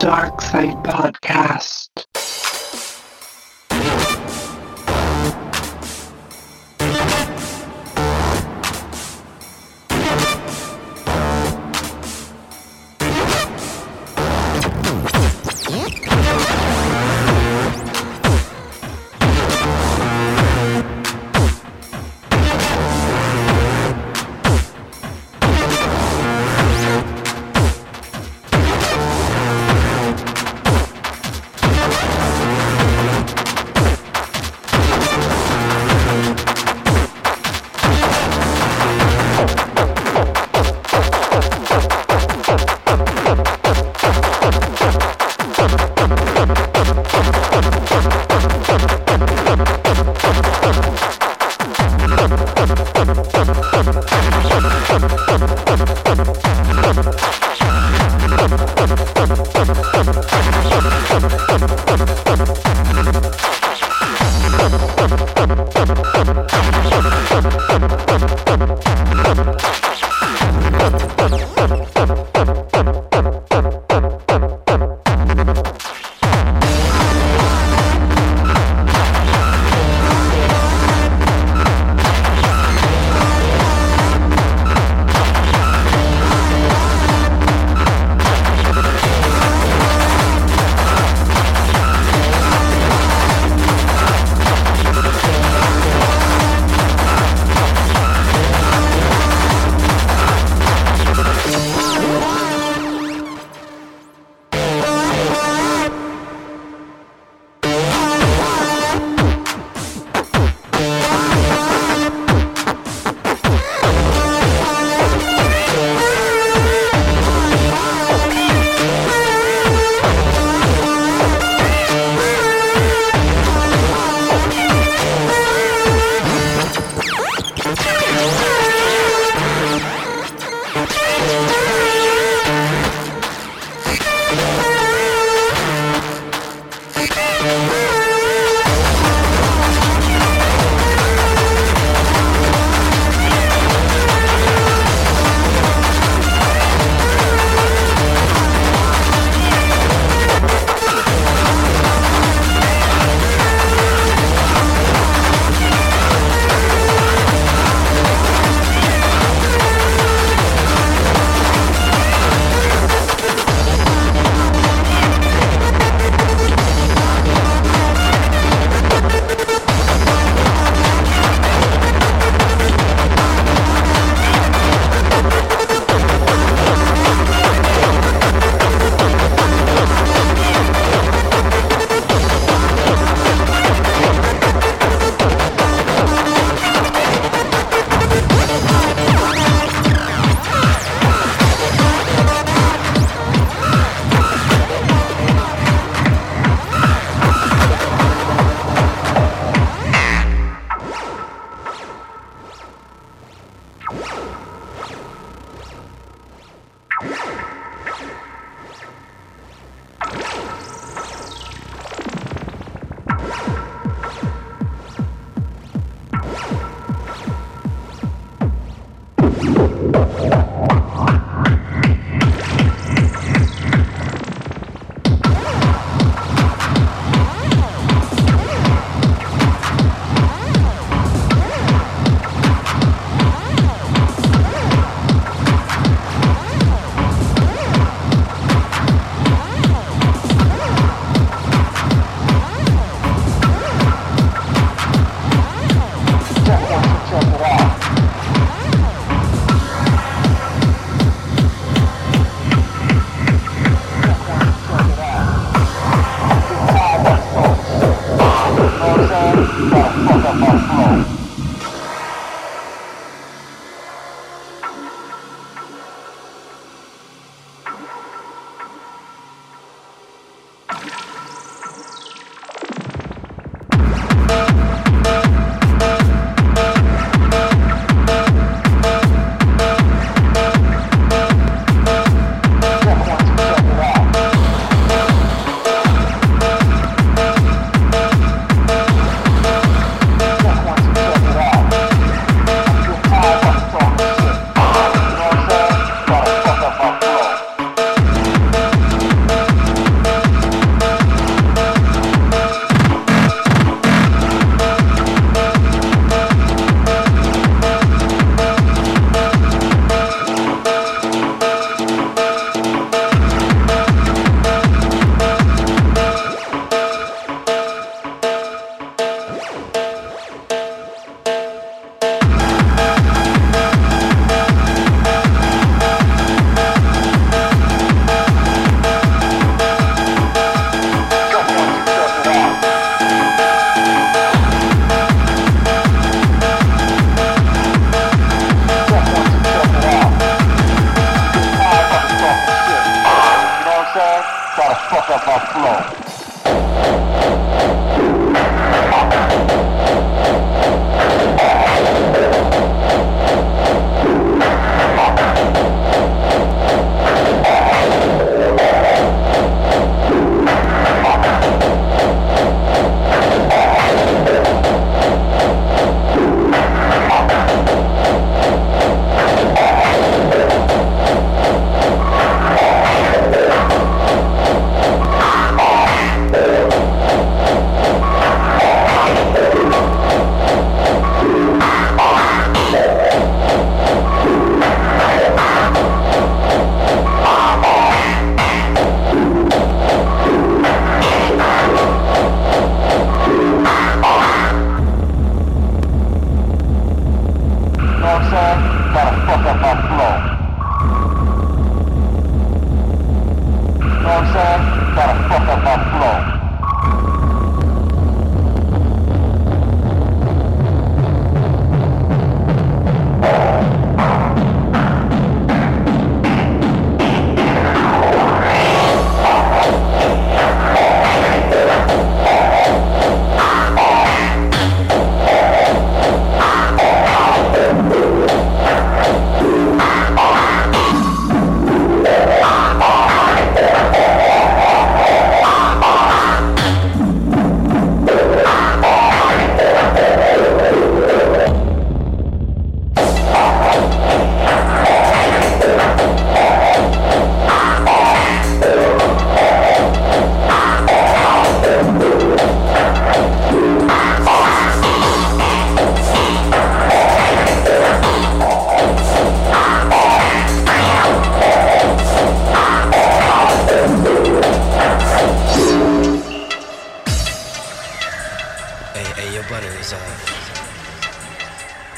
Darkside Podcast.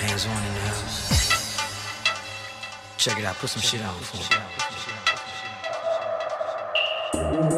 Hands on in the house. Check it out, put some shit on for me. Hands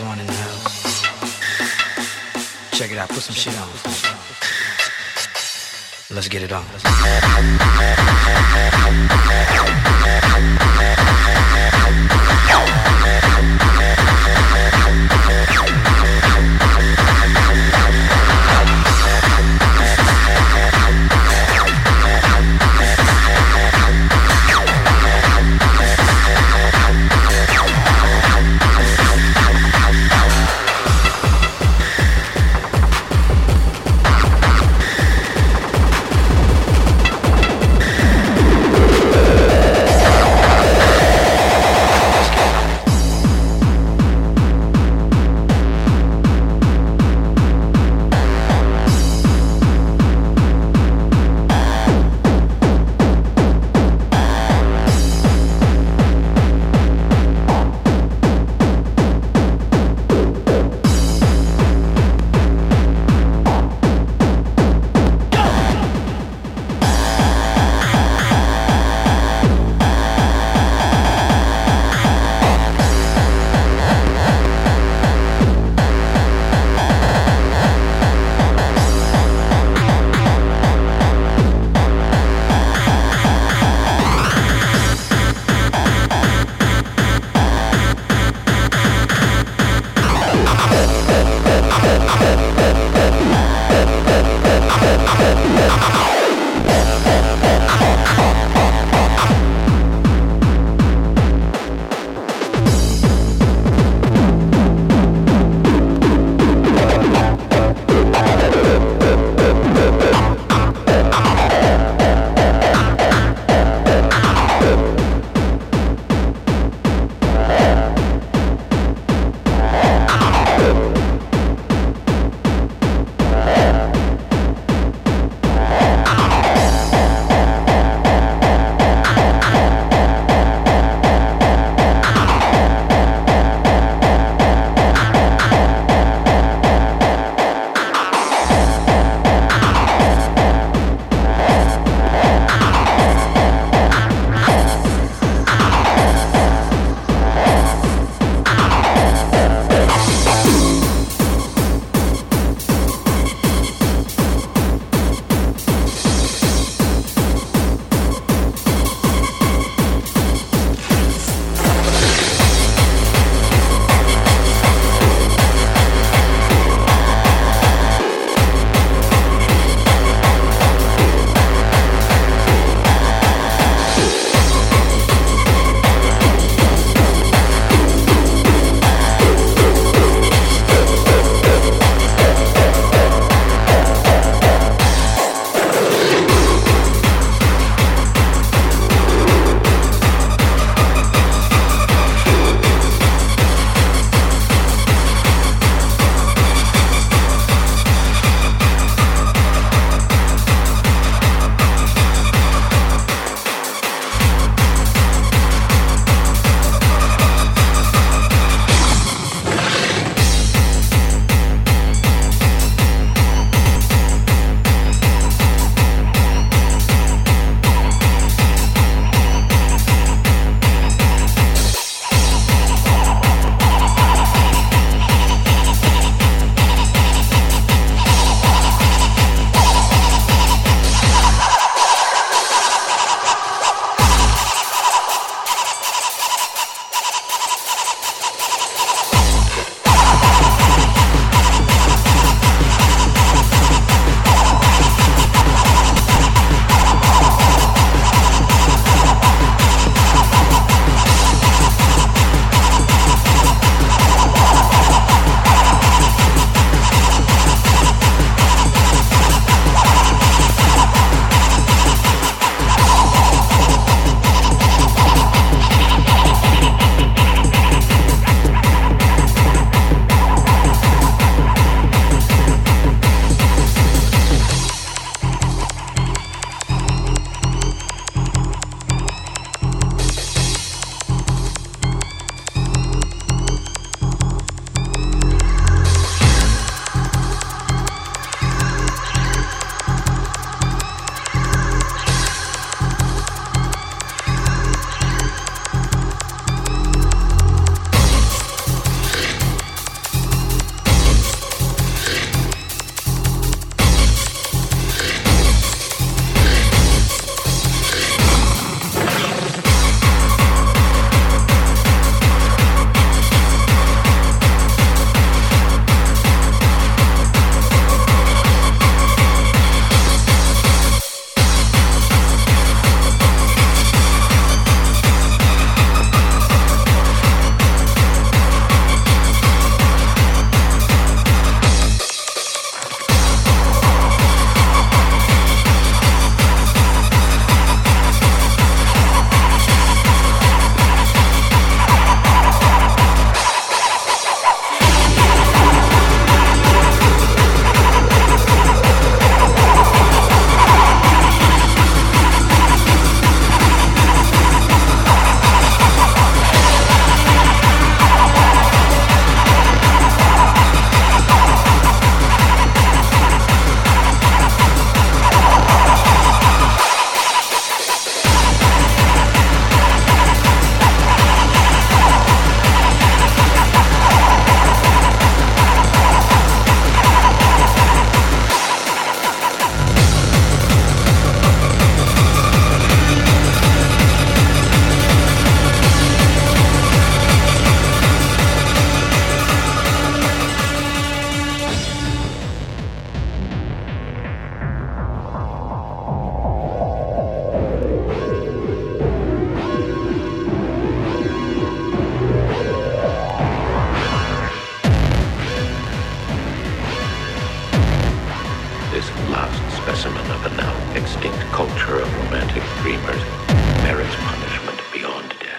on in the house. Check it out, put some shit on. Let's get it on. this last specimen of a now extinct culture of romantic dreamers merits punishment beyond death.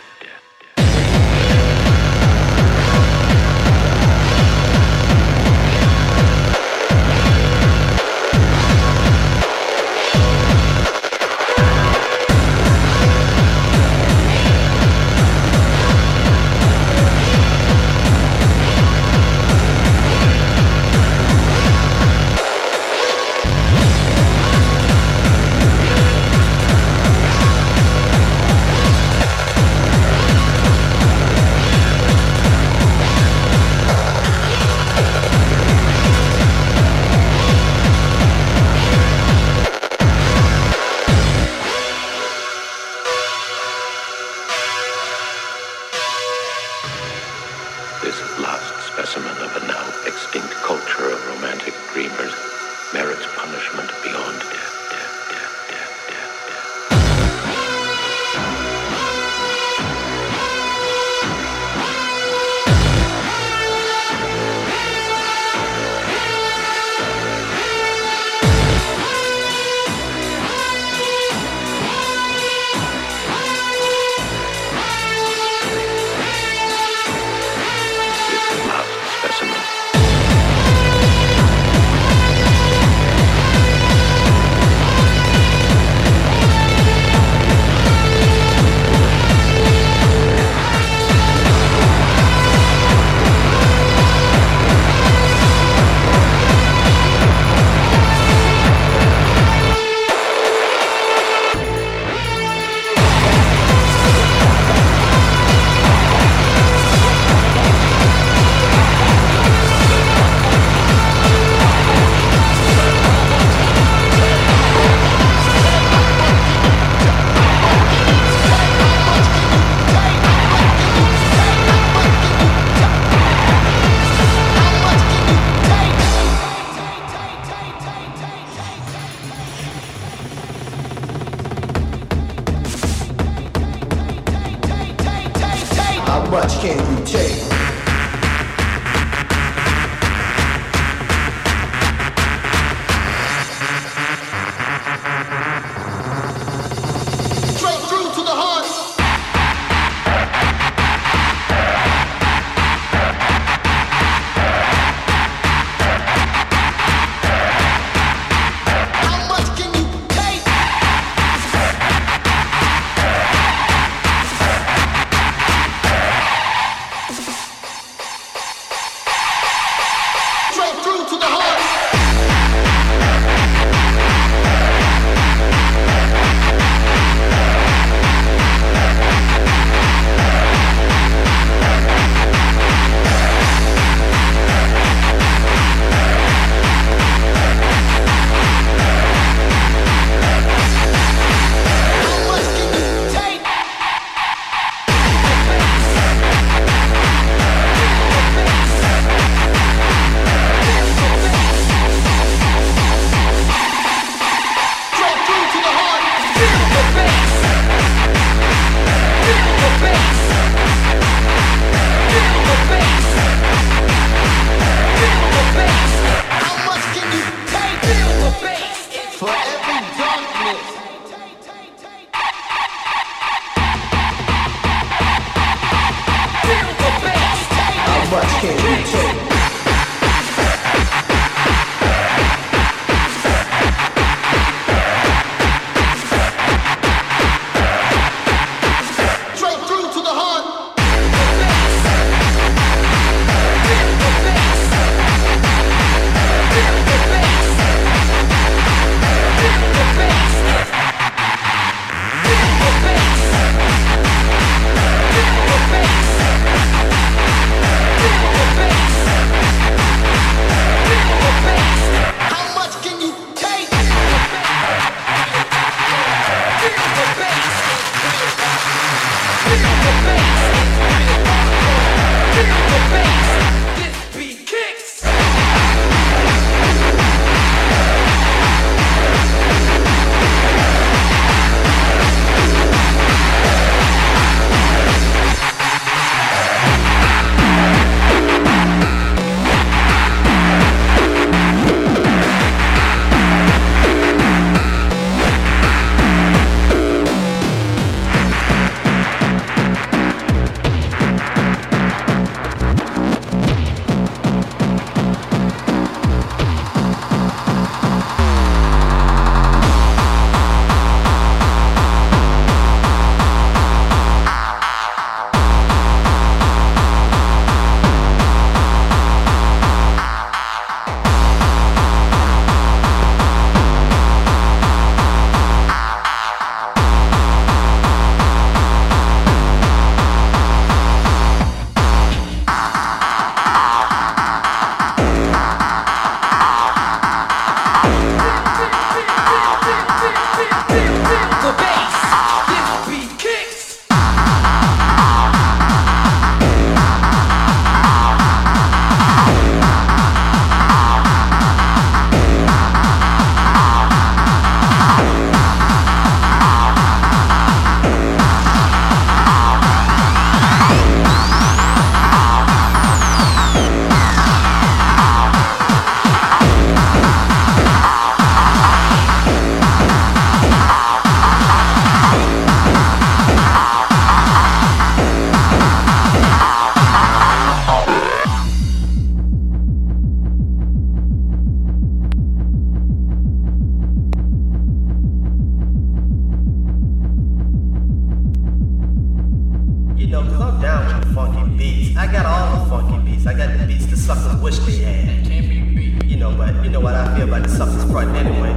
beats. I got the beats the suckers wish they had. Can't be beat. You know, but you know what I feel about the suckers part anyway.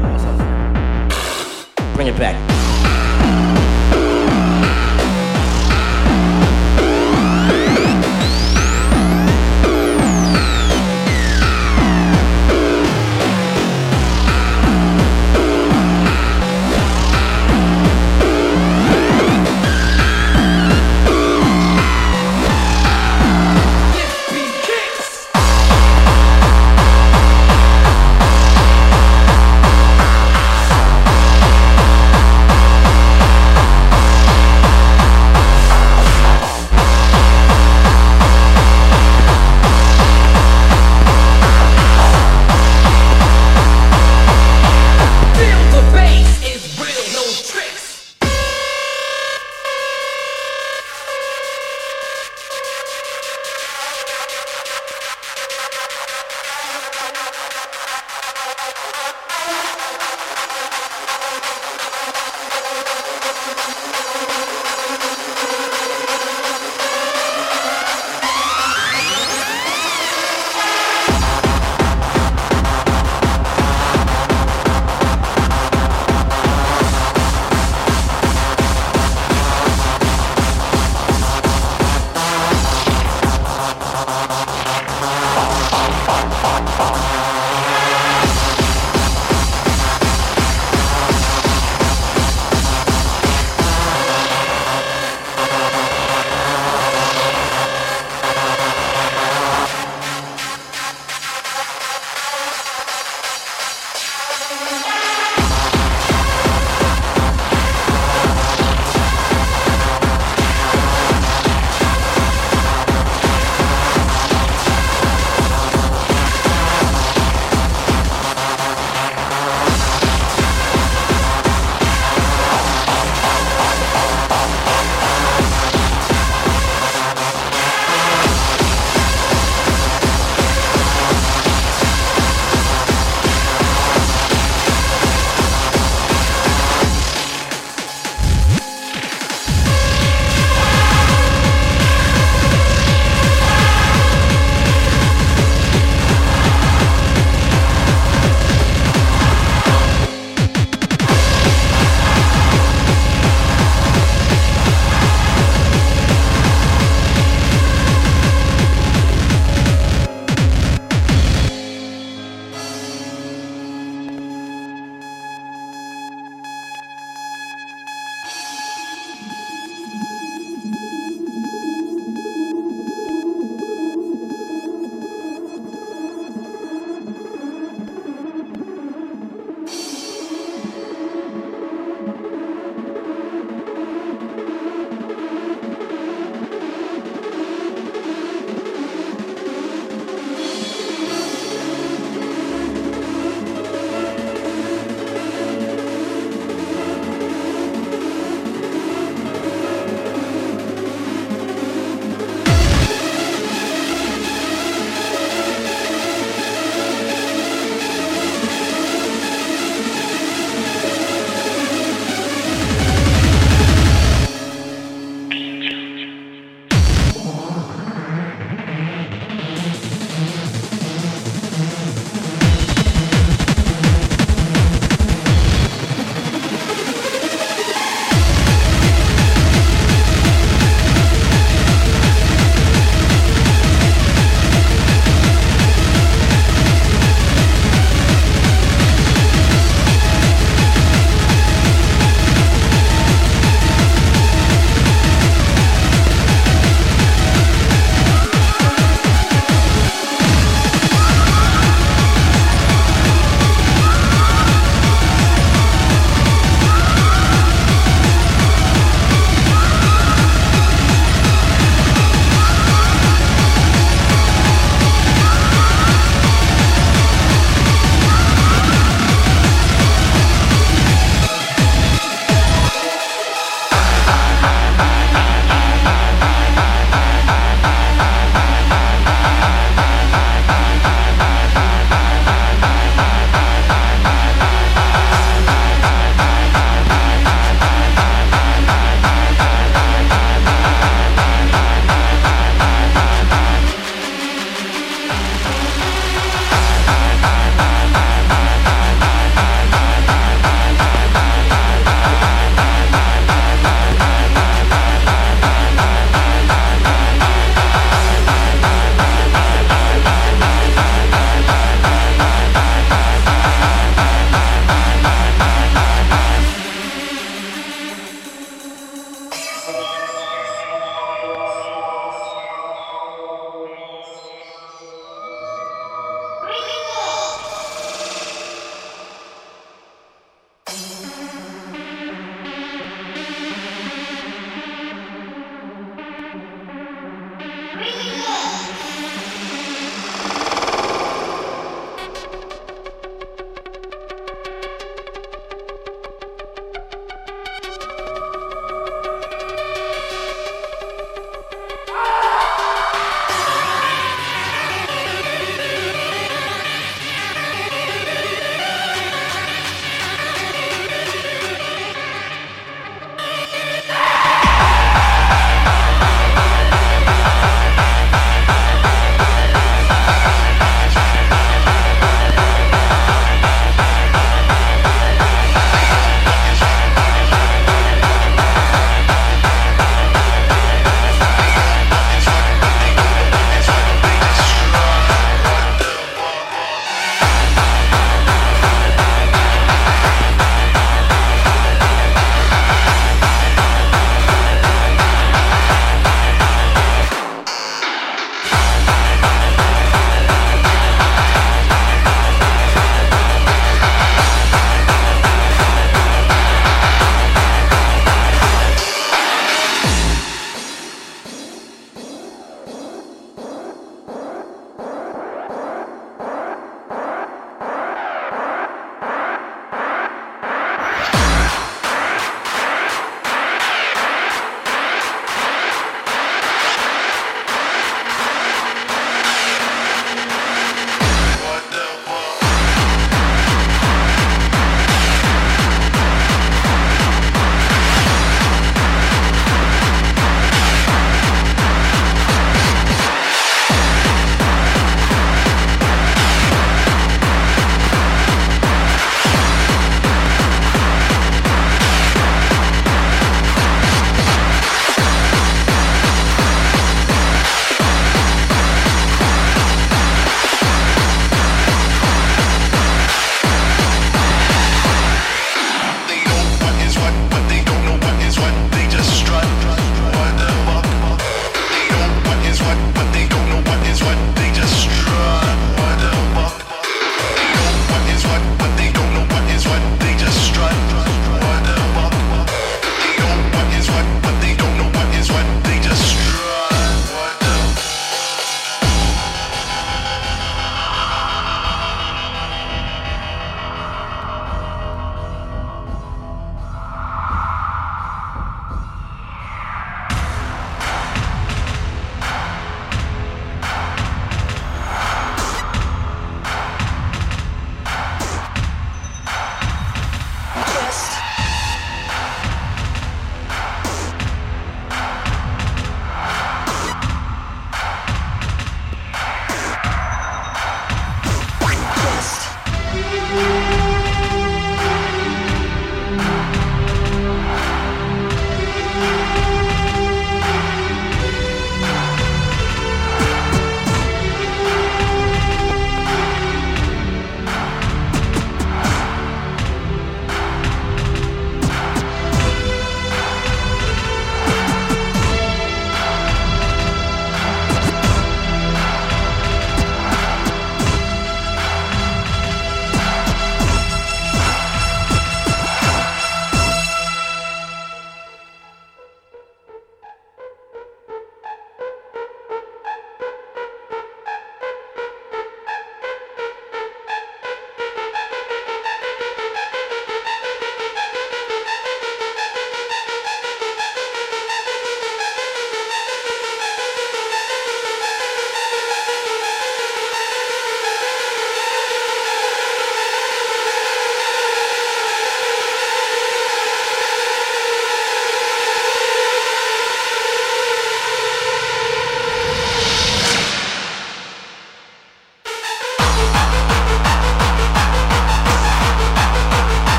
Bring it back.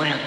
world.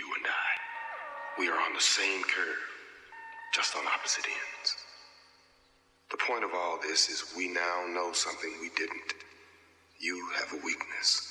you and I, we are on the same curve, just on opposite ends. The point of all this is we now know something we didn't. You have a weakness.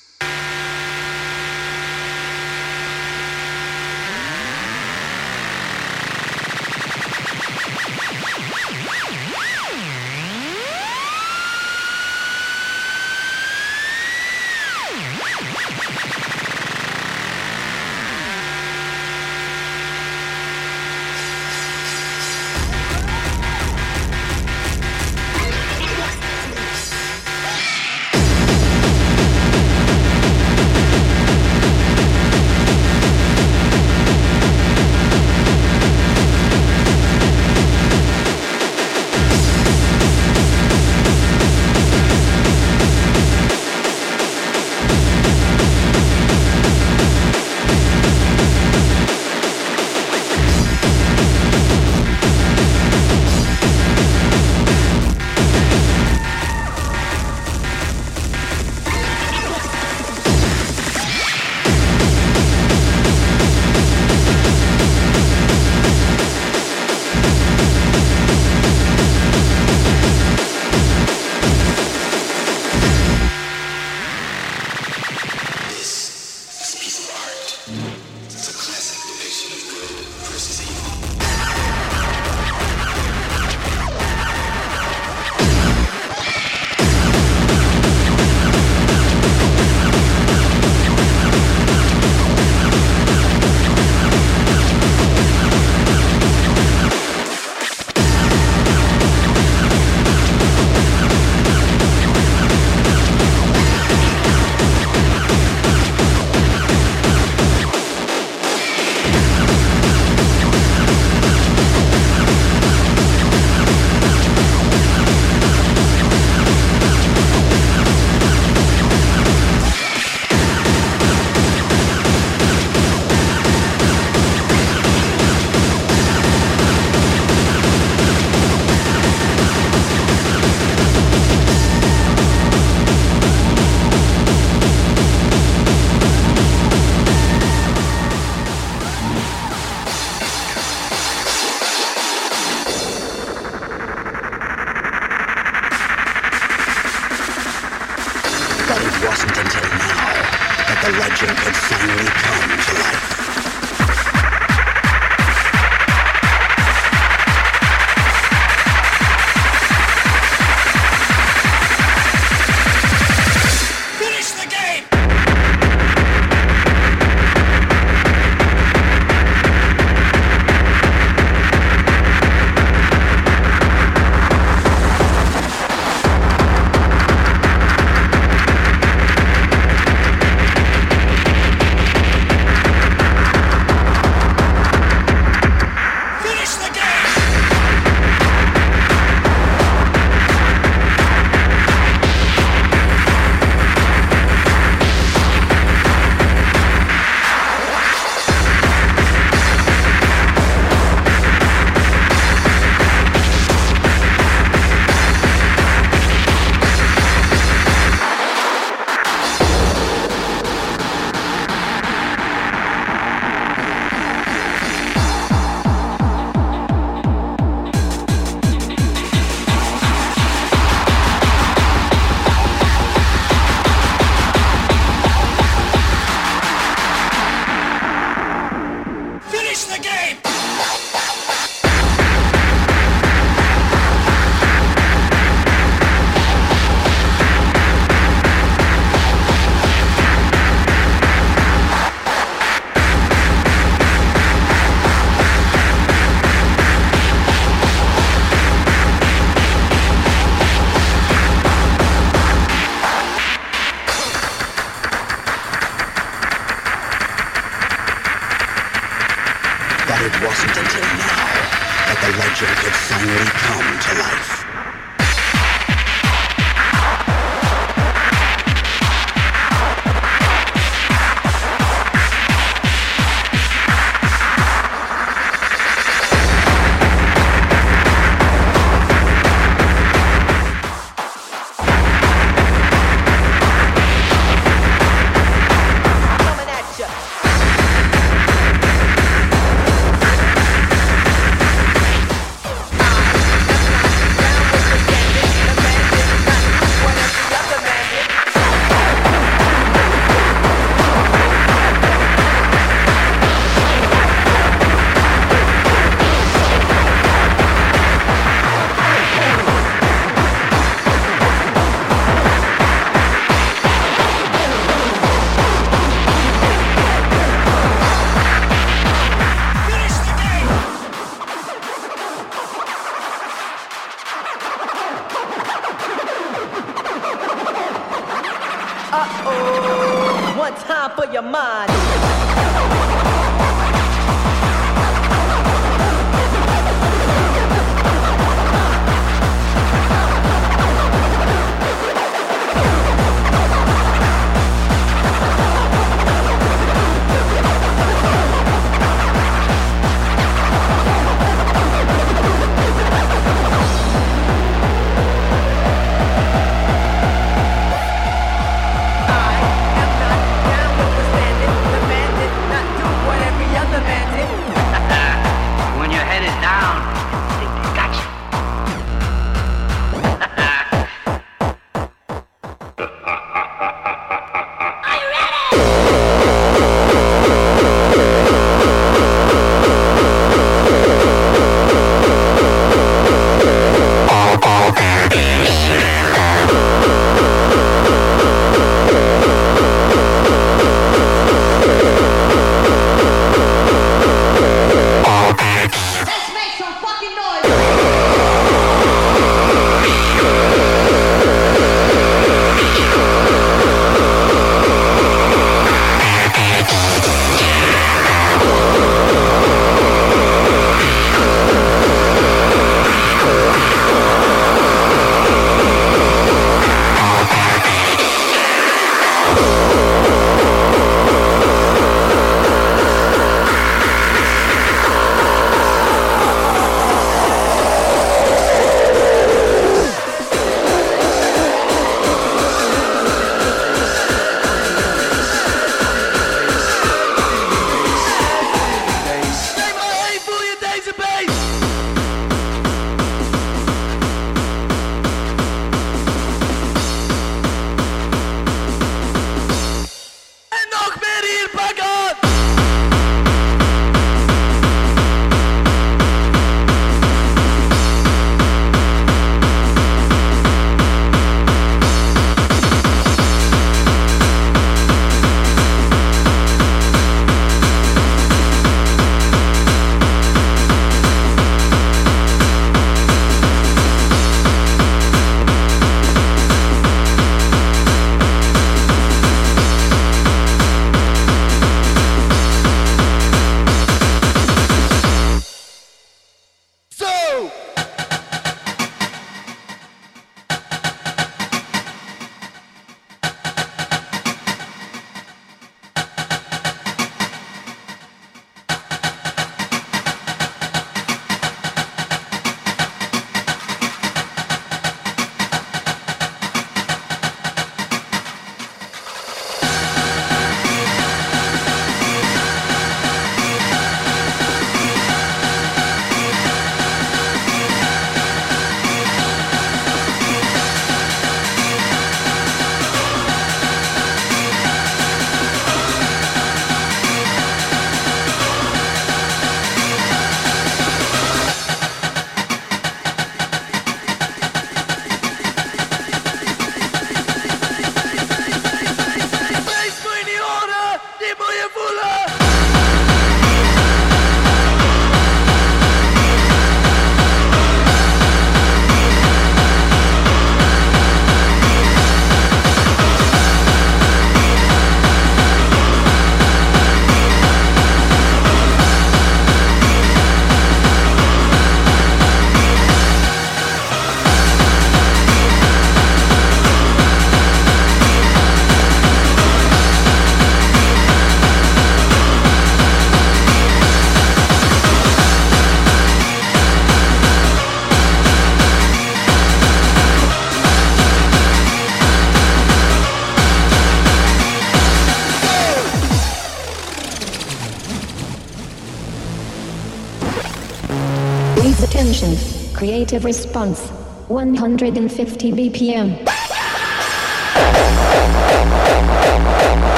Focus attention. Creative response. 150 BPM.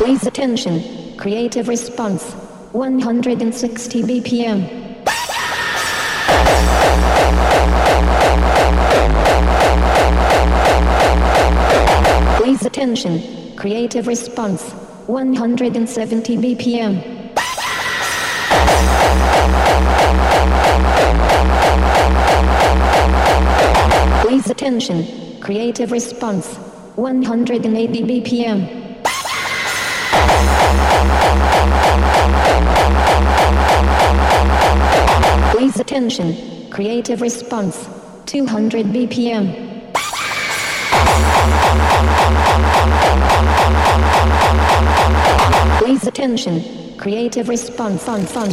Please attention. Creative response. 160 BPM. Please attention. Creative response. 170 BPM. Please attention. Creative response. 180 BPM. Please attention. Creative response. 200 BPM. Please attention. Creative response.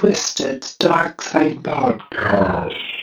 Twisted Darkside Podcast.